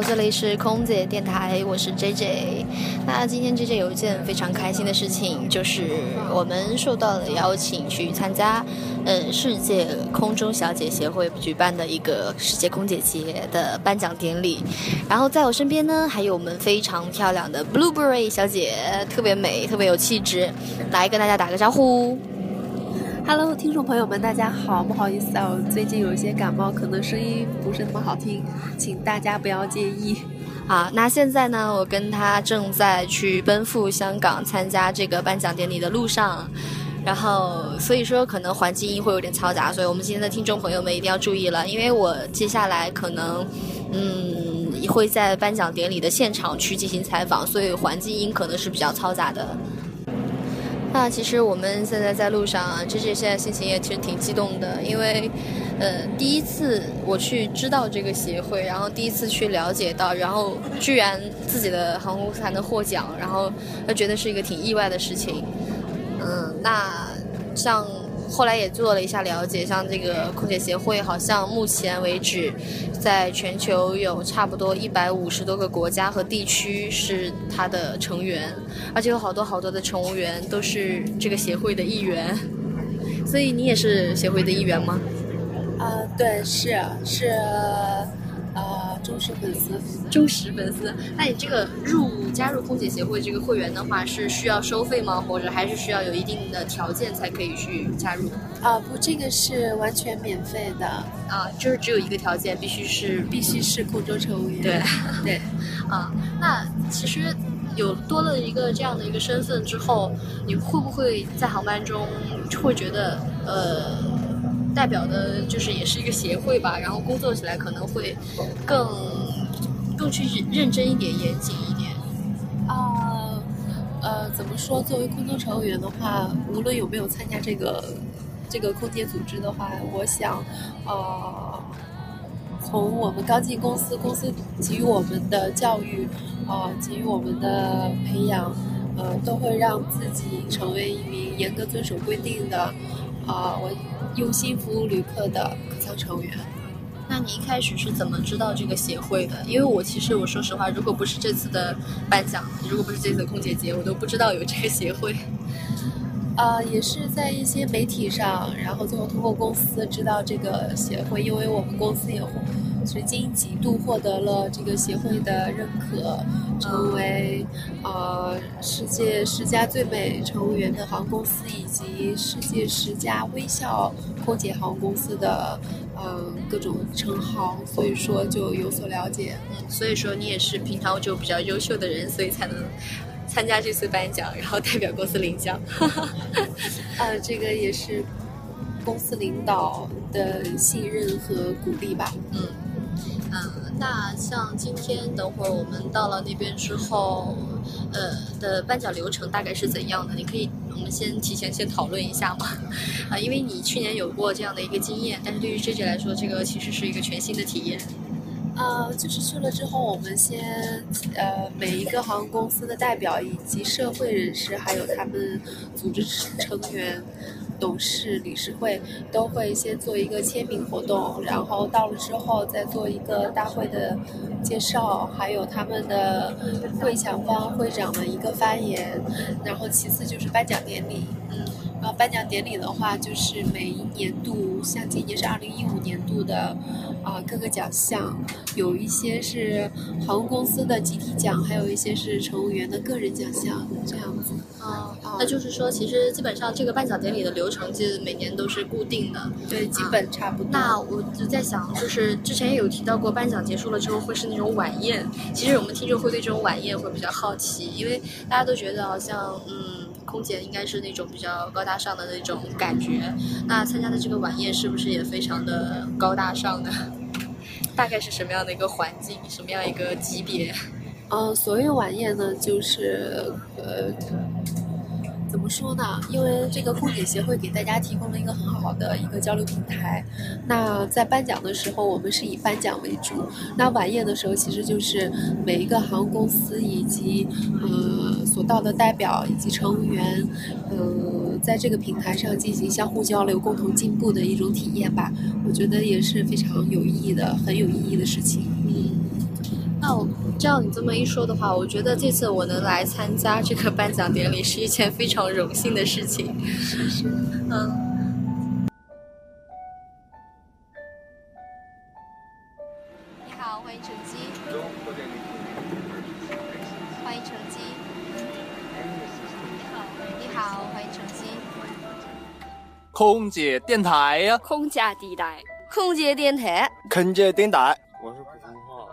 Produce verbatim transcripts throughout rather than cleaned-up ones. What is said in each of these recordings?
好，这里是空姐电台，我是 J J。那今天 J J 有一件非常开心的事情，就是我们受到了邀请去参加，嗯，世界空中小姐协会举办的一个世界空姐节的颁奖典礼。然后在我身边呢，还有我们非常漂亮的 Blueberry 小姐，特别美，特别有气质，来跟大家打个招呼。Hello， 听众朋友们，大家好，不好意思啊，我最近有一些感冒，可能声音不是那么好听，请大家不要介意。啊，那现在呢，我跟他正在去奔赴香港参加这个颁奖典礼的路上，然后所以说可能环境音会有点嘈杂，所以我们今天的听众朋友们一定要注意了，因为我接下来可能，嗯。会在颁奖典礼的现场去进行采访，所以环境音可能是比较嘈杂的。那其实我们现在在路上啊，这这现在心情也其实挺激动的，因为呃第一次我去知道这个协会，然后第一次去了解到，然后居然自己的航空公司还能获奖，然后就觉得是一个挺意外的事情。嗯，那像后来也做了一下了解，像这个空姐协会好像目前为止在全球有差不多一百五十多个国家和地区是它的成员，而且有好多好多的成员都是这个协会的一员。所以你也是协会的一员吗？啊、呃、对，是是呃忠实粉丝忠实粉丝。那你这个入加入空姐协会这个会员的话，是需要收费吗？或者还是需要有一定的条件才可以去加入？啊不，这个是完全免费的啊，就是只有一个条件，必须是必须是空中乘务员。对对啊，那其实有多了一个这样的一个身份之后，你会不会在航班中会觉得呃？代表的就是也是一个协会吧，然后工作起来可能会更更去认真一点、严谨一点。啊、呃，呃，怎么说？作为空中乘务员的话，无论有没有参加这个这个空姐组织的话，我想，呃，从我们刚进公司，公司给予我们的教育，啊、呃，给予我们的培养，呃，都会让自己成为一名严格遵守规定的，啊、呃，我。用心服务旅客的客舱乘务员。那你一开始是怎么知道这个协会的？因为我其实我说实话，如果不是这次的颁奖，如果不是这次的空姐节，我都不知道有这个协会。呃，也是在一些媒体上，然后最后通过公司知道这个协会，因为我们公司也曾经几度获得了这个协会的认可，成为、嗯、呃世界十佳最美乘务员的航空公司，以及世界十佳微笑空姐航空公司的嗯、呃、各种称号，所以说就有所了解。嗯，所以说你也是平常就比较优秀的人，所以才能参加这次颁奖，然后代表公司领奖。呃，这个也是公司领导的信任和鼓励吧。嗯。嗯，那像今天等会儿我们到了那边之后，呃的颁奖流程大概是怎样的？你可以我们先提前先讨论一下吗？啊，因为你去年有过这样的一个经验，但是对于 J J 来说，这个其实是一个全新的体验。呃，就是去了之后，我们先呃每一个航空公司的代表以及社会人士，还有他们组织成员。董事、理事会都会先做一个签名活动，然后到了之后再做一个大会的介绍，还有他们的会想方会长的一个发言，然后其次就是颁奖典礼。嗯，然后颁奖典礼的话，就是每一年度，像今年是二零一五年度的，啊、呃、各个奖项，有一些是航空公司的集体奖，还有一些是乘务员的个人奖项，这样子。啊、哦，那就是说，其实基本上这个颁奖典礼的流程，其实每年都是固定的。对，基本差不多。啊、那我就在想，就是之前也有提到过，颁奖结束了之后会是那种晚宴。其实我们听众会对这种晚宴会比较好奇，因为大家都觉得好像，嗯。空姐应该是那种比较高大上的那种感觉，那参加的这个晚宴是不是也非常的高大上呢？大概是什么样的一个环境，什么样一个级别？嗯、呃，所谓晚宴呢，就是呃，怎么说呢？因为这个空姐协会给大家提供了一个很好的一个交流平台。那在颁奖的时候，我们是以颁奖为主；那晚宴的时候，其实就是每一个航空公司以及呃所到的代表以及乘务员，呃，在这个平台上进行相互交流、共同进步的一种体验吧。我觉得也是非常有意义的，很有意义的事情。嗯。那照你这么一说的话，我觉得这次我能来参加这个颁奖典礼是一件非常荣幸的事情。是是，嗯。你好，欢迎乘机。欢迎乘机。你好，你好，欢迎乘机。空姐电台呀、啊。空姐地带。空姐电台。空姐电台。我是普通话。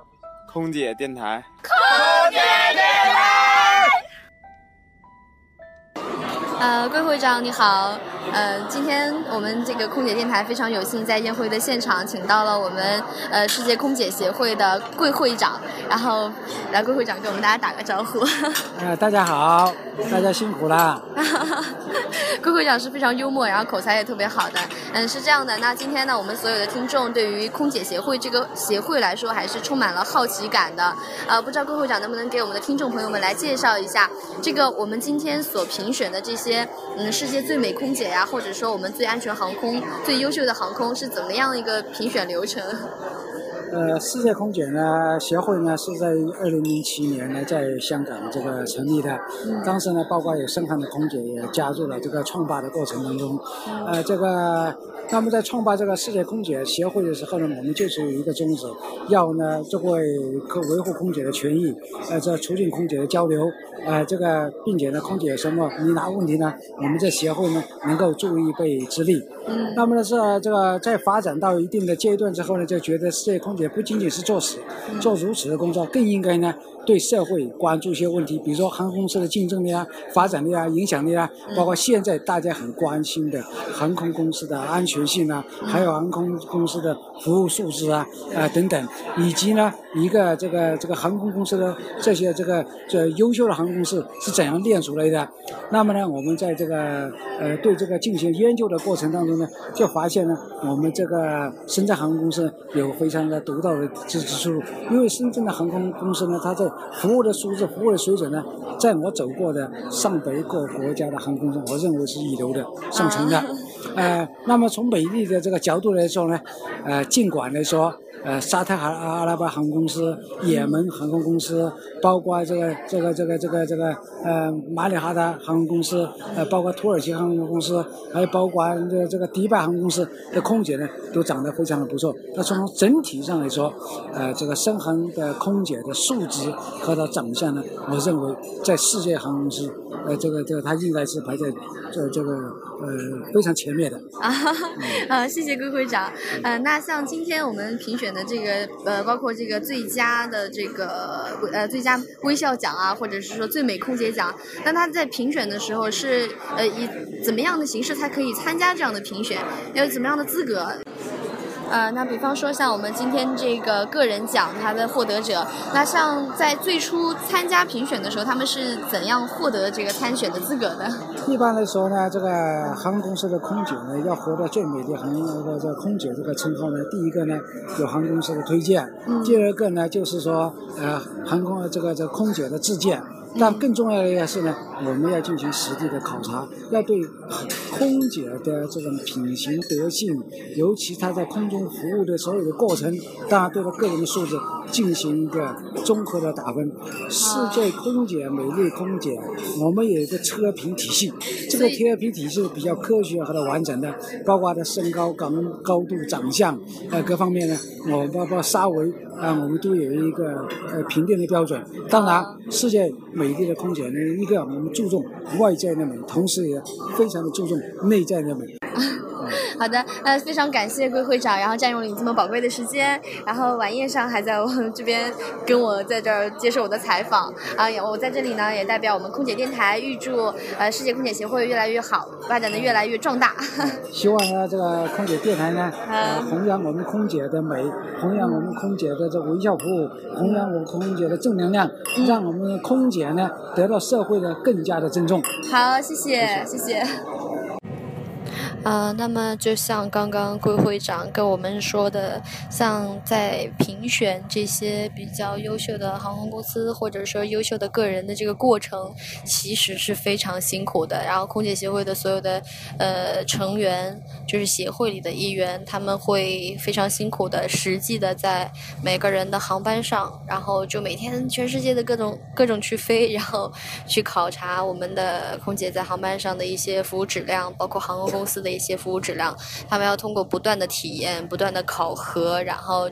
空姐电台。空姐电台。呃，桂会长你好，呃，今天我们这个空姐电台非常有幸在宴会的现场请到了我们呃世界空姐协会的桂会长，然后来桂会长给我们大家打个招呼。呃，大家好，大家辛苦啦。桂会长是非常幽默，然后口才也特别好的。嗯，是这样的，那今天呢，我们所有的听众对于空姐协会这个协会来说还是充满了好奇感的。呃，不知道桂会长能不能给我们的听众朋友们来介绍一下这个我们今天所评选的这些。些嗯，世界最美空姐呀、啊，或者说我们最安全航空、最优秀的航空是怎么样一个评选流程？呃，世界空姐呢协会呢是在二零零七年呢在香港这个成立的，当时呢包括有深港的空姐也加入了这个创办的过程当中。呃，这个那么在创办这个世界空姐协会的时候呢，我们就是有一个宗旨，要呢这个维护空姐的权益，呃，这促进空姐的交流，呃，这个并且呢空姐有什么疑难问题呢，我们这协会呢能够助一臂之力。嗯，那么呢是、啊、这个在发展到一定的阶段之后呢，就觉得世界空姐不仅仅是做事做如此的工作，更应该呢对社会关注一些问题，比如说航空公司的竞争力啊、发展力啊、影响力啊，包括现在大家很关心的航空公司的安全性啊，还有航空公司的服务素质啊、呃、等等，以及呢一个这个这个航空公司的这些这个这优秀的航空公司是怎样练出来的。那么呢我们在这个呃对这个进行研究的过程当中呢，就发现呢我们这个深圳航空公司有非常的独到的之处，因为深圳的航空公司呢它在服务的素质、服务的水准呢，在我走过的上百个国家的航空中，我认为是一流的、上乘的。呃，那么从美丽的这个角度来说呢，呃，尽管来说，呃，沙特阿拉伯航空公司、也门航空公司，包括这个、这个、这个、这个、这个，呃，马里哈达航空公司，呃，包括土耳其航空公司，还有包括这个、这个迪拜航空公司的空姐呢，都长得非常的不错。那从整体上来说，呃，这个深航的空姐的素质和她长相呢，我认为在世界航空公司，呃，这个这个她应该是排在这这个。呃，非常前面的啊，呃，谢谢桂会长。呃，那像今天我们评选的这个，呃，包括这个最佳的这个呃最佳微笑奖啊，或者是说最美空姐奖，那他在评选的时候是呃以怎么样的形式才可以参加这样的评选？要有怎么样的资格？呃，那比方说像我们今天这个个人奖，它的获得者，那像在最初参加评选的时候，他们是怎样获得这个参选的资格的？一般来说呢，这个航空公司的空姐呢，要获得最美的航呃这空姐这个称号呢，第一个呢有航空公司的推荐，嗯、第二个呢就是说呃航空这个这个、空姐的自荐。但更重要的也是呢，我们要进行实地的考察，要对空姐的这种品行德性，尤其她在空中服务的所有的过程，当然对她个人的素质进行一个综合的打分。世界空姐、美丽空姐，我们有一个测评体系，这个测评体系是比较科学和完整的，包括她身高、高高度、长相，呃，各方面呢，我包括沙围。啊、嗯，我们都有一个呃评定的标准。当然，世界美丽的空姐呢，一个我们注重外在的美，同时也非常的注重内在的美。好的，呃，非常感谢桂会长，然后占用了你这么宝贵的时间，然后晚宴上还在我这边跟我在这儿接受我的采访啊，也我在这里呢也代表我们空姐电台预祝呃世界空姐协会越来越好，发展的越来越壮大。希望呢这个空姐电台呢呃弘扬我们空姐的美，弘扬我们空姐的这微笑服务，弘扬我们空姐的正能量，嗯、让我们空姐呢得到社会的更加的尊重。好，谢谢，谢谢。谢谢呃，那么就像刚刚桂会长跟我们说的，像在评选这些比较优秀的航空公司或者说优秀的个人的这个过程，其实是非常辛苦的。然后空姐协会的所有的呃成员，就是协会里的一员，他们会非常辛苦的实际的在每个人的航班上，然后就每天全世界的各种各种去飞，然后去考察我们的空姐在航班上的一些服务质量，包括航空公司的一些服务质量，他们要通过不断的体验、不断的考核，然后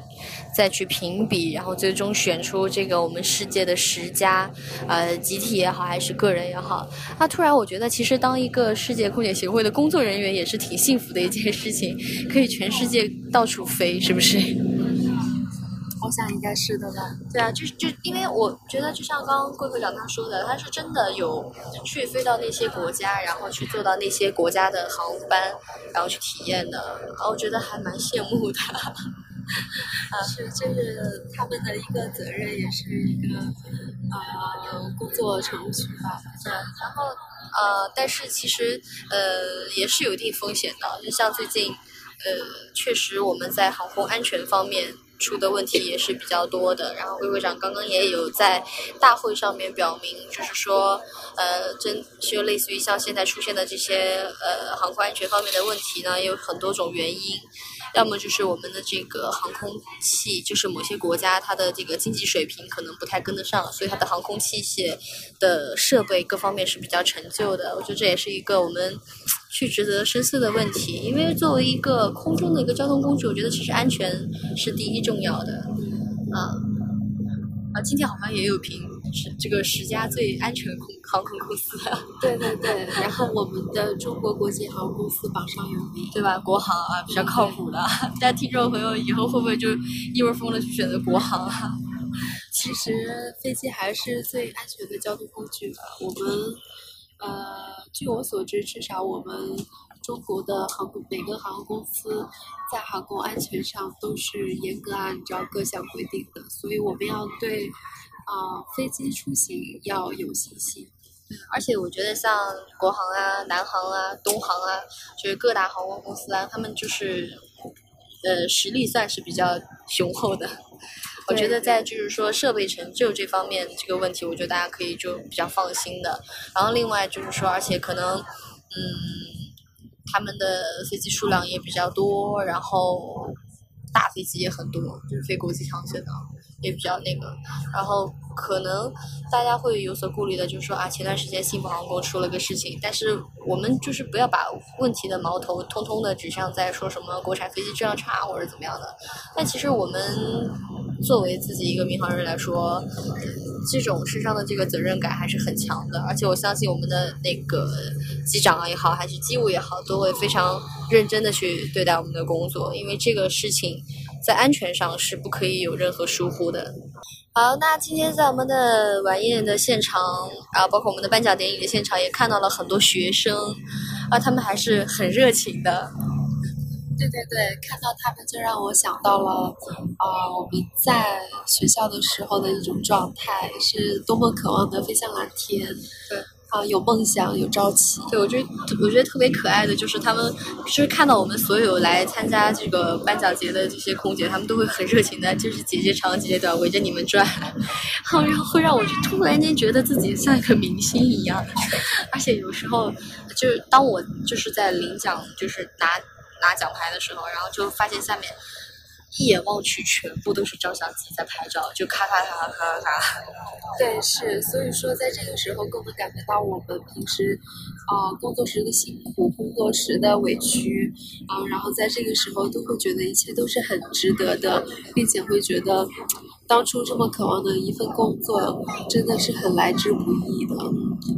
再去评比，然后最终选出这个我们世界的十佳，呃，集体也好还是个人也好。啊，突然我觉得其实当一个世界空姐协会的工作人员也是挺幸福的一件事情，可以全世界到处飞，是不是？我想应该是的吧。对啊，就就因为我觉得，就像刚刚桂会长他说的，他是真的有去飞到那些国家，然后去坐到那些国家的航班，然后去体验的，然后我觉得还蛮羡慕的。是，这是他们的一个责任，也是一个呃工作程序吧。对，然后呃，但是其实呃也是有一定风险的，就像最近呃，确实我们在航空安全方面出的问题也是比较多的，然后魏会长刚刚也有在大会上面表明，就是说，呃，真就类似于像现在出现的这些呃航空安全方面的问题呢，也有很多种原因，要么就是我们的这个航空器，就是某些国家它的这个经济水平可能不太跟得上，所以它的航空器械的设备各方面是比较陈旧的，我觉得这也是一个我们去值得深思的问题，因为作为一个空中的一个交通工具，我觉得其实安全是第一重要的。啊啊，今天好像也有评这个十家最安全空航空公司。对对对，然后我们的中国国际航空公司榜上有名，对吧？国航啊，比较靠谱的。但听众朋友以后会不会就一窝蜂的去选择国航啊？其实飞机还是最安全的交通工具了，我们。呃，据我所知，至少我们中国的航空每个航空公司在航空安全上都是严格按照各项规定的，所以我们要对啊、呃、飞机出行要有信心。而且我觉得像国航啊、南航啊、东航啊，就是各大航空公司啊，他们就是呃实力算是比较雄厚的。我觉得在就是说设备陈旧这方面这个问题，我觉得大家可以就比较放心的。然后另外就是说，而且可能，嗯，他们的飞机数量也比较多，然后大飞机也很多，就是飞国际航线的也比较那个。然后可能大家会有所顾虑的，就是说啊，前段时间幸福航空出了个事情，但是我们就是不要把问题的矛头通通的指向在说什么国产飞机质量差或者怎么样的。但其实我们作为自己一个民航人来说，这种身上的这个责任感还是很强的，而且我相信我们的那个机长也好，还是机务也好，都会非常认真的去对待我们的工作，因为这个事情在安全上是不可以有任何疏忽的。好，那今天在我们的晚宴的现场啊，包括我们的颁奖典礼的现场，也看到了很多学生啊，他们还是很热情的。对对对，看到他们就让我想到了啊、呃，我们在学校的时候的一种状态，是多么渴望的飞向蓝天。对啊、呃，有梦想，有朝气。对，我觉得我觉得特别可爱的就是他们，就是看到我们所有来参加这个颁奖节的这些空姐，他们都会很热情的，就是姐姐长姐姐短，围着你们转，然后会让我就突然间觉得自己像一个明星一样。而且有时候就是当我就是在领奖，就是拿。拿奖牌的时候，然后就发现下面一眼望去全部都是照相机在拍照，就咔咔咔咔咔。对，是，所以说在这个时候更能感觉到我们平时啊、呃、工作时的辛苦，工作时的委屈啊、呃，然后在这个时候都会觉得一切都是很值得的，并且会觉得当初这么渴望的一份工作真的是很来之不易的。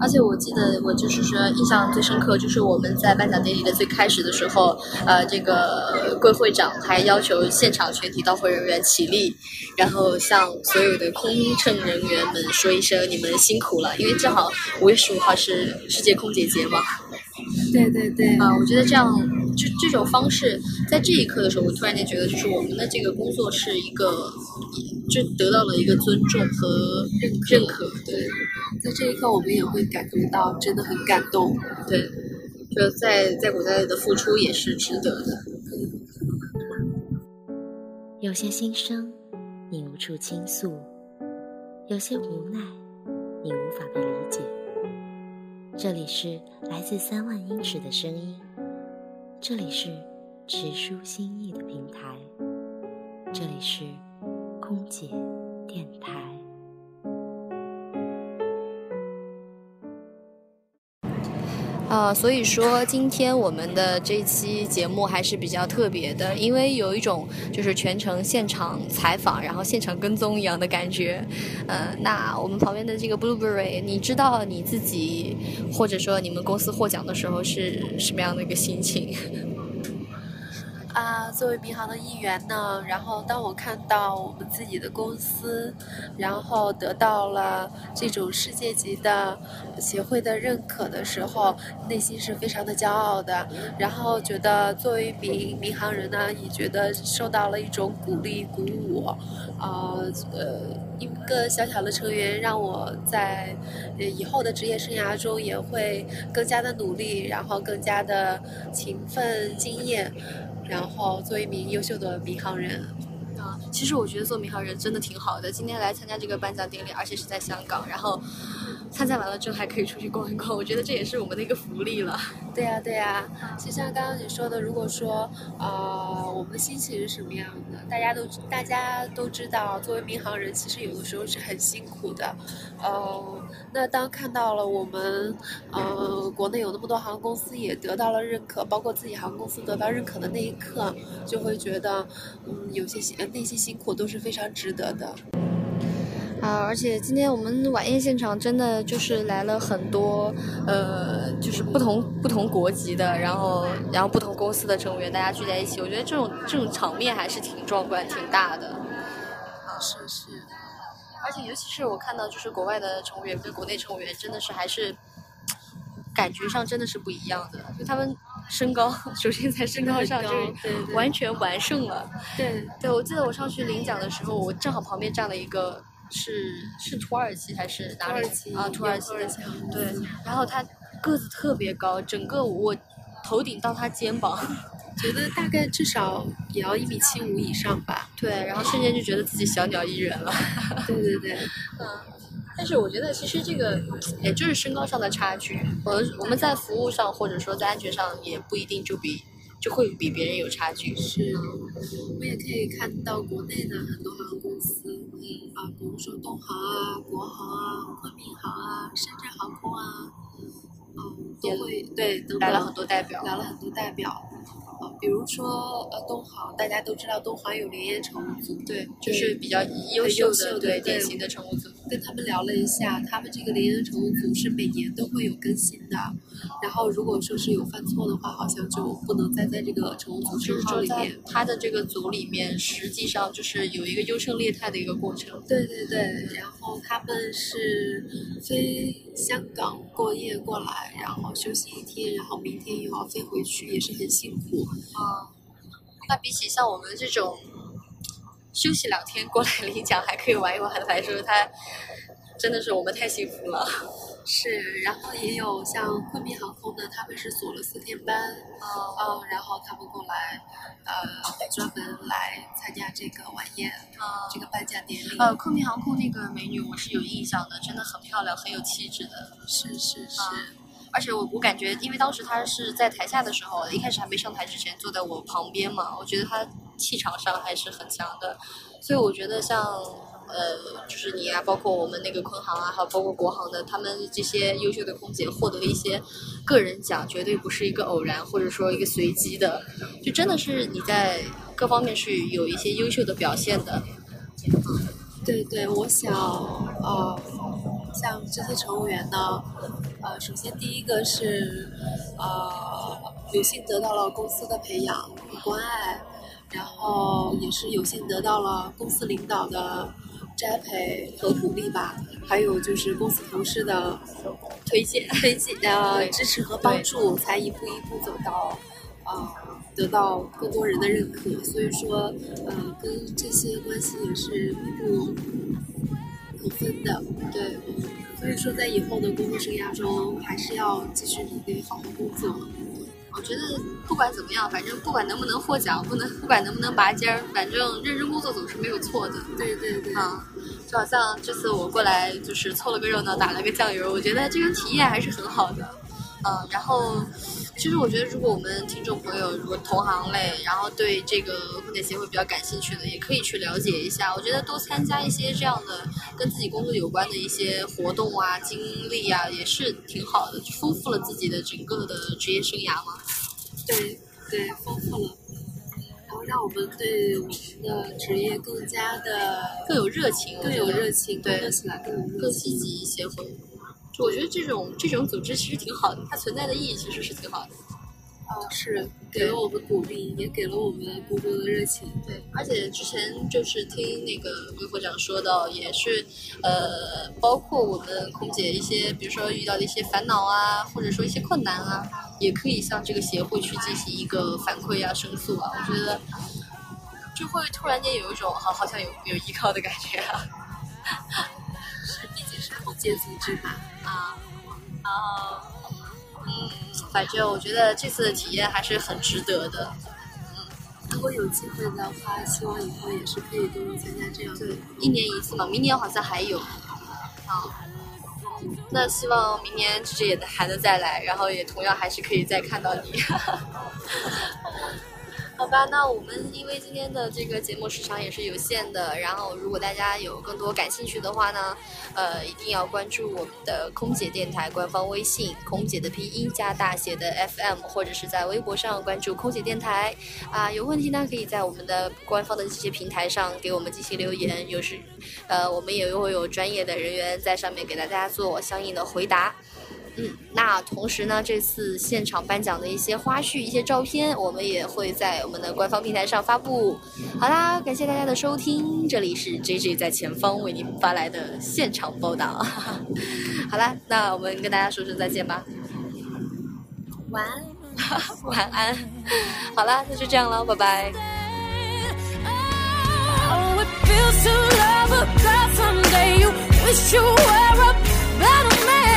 而且我记得我就是说印象最深刻，就是我们在颁奖典礼的最开始的时候，呃，这个桂会长还要求现场全体到会人员起立，然后向所有的空乘人员们说一声你们辛苦了，因为正好五月十五号是世界空姐节嘛。对对对啊、呃，我觉得这样就这种方式，在这一刻的时候，我突然间觉得就是我们的这个工作是一个就得到了一个尊重和认可。对，在这一刻我们也会感觉到真的很感动。对，就在在国家里的付出也是值得的。有些心声你无处倾诉，有些无奈你无法被理解。这里是来自三万英尺的声音，这里是直抒心意的平台，这里是空姐电台。呃，所以说今天我们的这期节目还是比较特别的，因为有一种就是全程现场采访，然后现场跟踪一样的感觉。呃，那我们旁边的这个 Blueberry， 你知道你自己或者说你们公司获奖的时候是什么样的一个心情？啊，作为民航的一员呢，然后当我看到我们自己的公司，然后得到了这种世界级的协会的认可的时候，内心是非常的骄傲的。然后觉得作为一名民航人呢，也觉得受到了一种鼓励鼓舞。啊、呃，呃，一个小小的成员让我在以后的职业生涯中也会更加的努力，然后更加的勤奋敬业。然后做一名优秀的民航人啊，其实我觉得做民航人真的挺好的。今天来参加这个颁奖典礼，而且是在香港，然后参加完了之后还可以出去逛一逛，我觉得这也是我们的一个福利了。对呀、啊、对呀、啊，就像刚刚你说的，如果说呃我们的心情是什么样的，大家都大家都知道，作为民航人其实有的时候是很辛苦的。呃，那当看到了我们呃国内有那么多航空公司也得到了认可，包括自己航空公司得到认可的那一刻，就会觉得嗯有些那些辛苦都是非常值得的。啊，而且今天我们晚宴现场真的就是来了很多，呃，就是不同不同国籍的，然后然后不同公司的成员，大家聚在一起，我觉得这种这种场面还是挺壮观、挺大的。是是，而且尤其是我看到，就是国外的成员跟国内成员真的是还是感觉上真的是不一样的，就他们。身高，首先在身高上就是完全完胜了。对 对, 对, 对，我记得我上去领奖的时候，我正好旁边站了一个是是土耳其还是哪里啊？土耳其的，对。然后他个子特别高，整个我头顶到他肩膀，觉得大概至少也要一米七五以上吧。对，然后瞬间就觉得自己小鸟依人了。对对对，嗯。但是我觉得其实这个也就是身高上的差距，我我们在服务上或者说在安全上也不一定就比就会比别人有差距。是，我们也可以看到国内的很多航空公司，嗯啊，比如说东航啊、国航啊、昆明航啊、深圳航空啊，嗯，都会对等等来了很多代表，来了很多代表。比如说呃，东航，大家都知道东航有联谊乘务组，对，就是比较优秀的，对，典型的乘务组。跟他们聊了一下，他们这个联谊乘务组是每年都会有更新的，然后如果说是有犯错的话，好像就不能再在这个乘务组称号里面。他的这个组里面，实际上就是有一个优胜劣汰的一个过程。对对对，然后他们是飞香港过夜过来，然后休息一天，然后明天又要飞回去，也是很辛苦。啊、嗯，那比起像我们这种休息两天过来领奖还可以玩一玩来说，他真的是我们太幸福了。是，然后也有像昆明航空的，他们是锁了四天班，嗯，嗯然后他们过来，呃，专门来参加这个晚宴，嗯、这个颁奖典礼。呃，昆明航空那个美女我是有印象的，真的很漂亮，很有气质的。是是是。嗯，而且我我感觉，因为当时他是在台下的时候，一开始还没上台之前坐在我旁边嘛，我觉得他气场上还是很强的，所以我觉得像呃，就是你啊，包括我们那个昆航啊，还有包括国航的，他们这些优秀的空姐获得了一些个人奖，绝对不是一个偶然或者说一个随机的，就真的是你在各方面是有一些优秀的表现的。对对，我想啊、呃，像这些乘务员呢，呃，首先第一个是呃，有幸得到了公司的培养和关爱，然后也是有幸得到了公司领导的栽培和鼓励吧，还有就是公司同事的推荐、推荐呃支持和帮助，才一步一步走到啊。呃得到更多人的认可，所以说，呃，跟这些关系也是密不可分的，对。所以说，在以后的工作生涯中，还是要继续努力，好好工作。我觉得不管怎么样，反正不管能不能获奖，不能不管能不能拔尖，反正认真工作总是没有错的。对对对啊，就好像这次我过来就是凑了个热闹，打了个酱油，我觉得这个体验还是很好的。嗯，然后其实我觉得如果我们听众朋友如果同行类，然后对这个婚介协会比较感兴趣的，也可以去了解一下。我觉得多参加一些这样的跟自己工作有关的一些活动啊、经历啊，也是挺好的，就丰富了自己的整个的职业生涯嘛。对对，丰富了，然后让我们对我们的职业更加的更有热情，更有热情，对，更起来更有热情，更积极协会。我觉得这种这种组织其实挺好的，它存在的意义其实是挺好的。哦，是给了我们鼓励，也给了我们工作的热情。对，而且之前就是听那个魏会长说到，也是呃，包括我们空姐一些，比如说遇到的一些烦恼啊，或者说一些困难啊，也可以向这个协会去进行一个反馈啊、申诉啊。我觉得就会突然间有一种好好像有有依靠的感觉啊。是，毕竟是空姐组织嘛。啊，然后嗯，反正我觉得这次的体验还是很值得的。嗯，如果有机会的话，希望以后也是可以多多参加这样的。对，一年一次嘛，明年好像还有。好，嗯，那希望明年这次也还能再来，然后也同样还是可以再看到你。好吧，那我们因为今天的这个节目时长也是有限的，然后如果大家有更多感兴趣的话呢，呃，一定要关注我们的空姐电台官方微信，空姐的拼音加大写的 F M， 或者是在微博上关注空姐电台啊。有问题呢，可以在我们的官方的这些平台上给我们进行留言，有时呃，我们也会有专业的人员在上面给大家做相应的回答。嗯，那同时呢，这次现场颁奖的一些花絮、一些照片，我们也会在我们的官方平台上发布。好啦，感谢大家的收听，这里是 J J 在前方为您发来的现场报道。好啦，那我们跟大家说声再见吧。晚安，晚安。好啦，那就这样了，拜拜。Oh, it feels to love a girl someday. You wish you were a better man.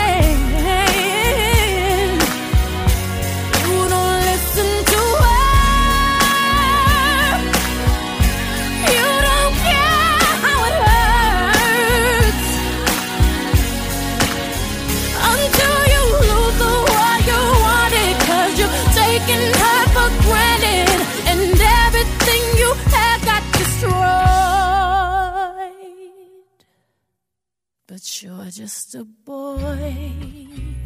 But you're just a boy.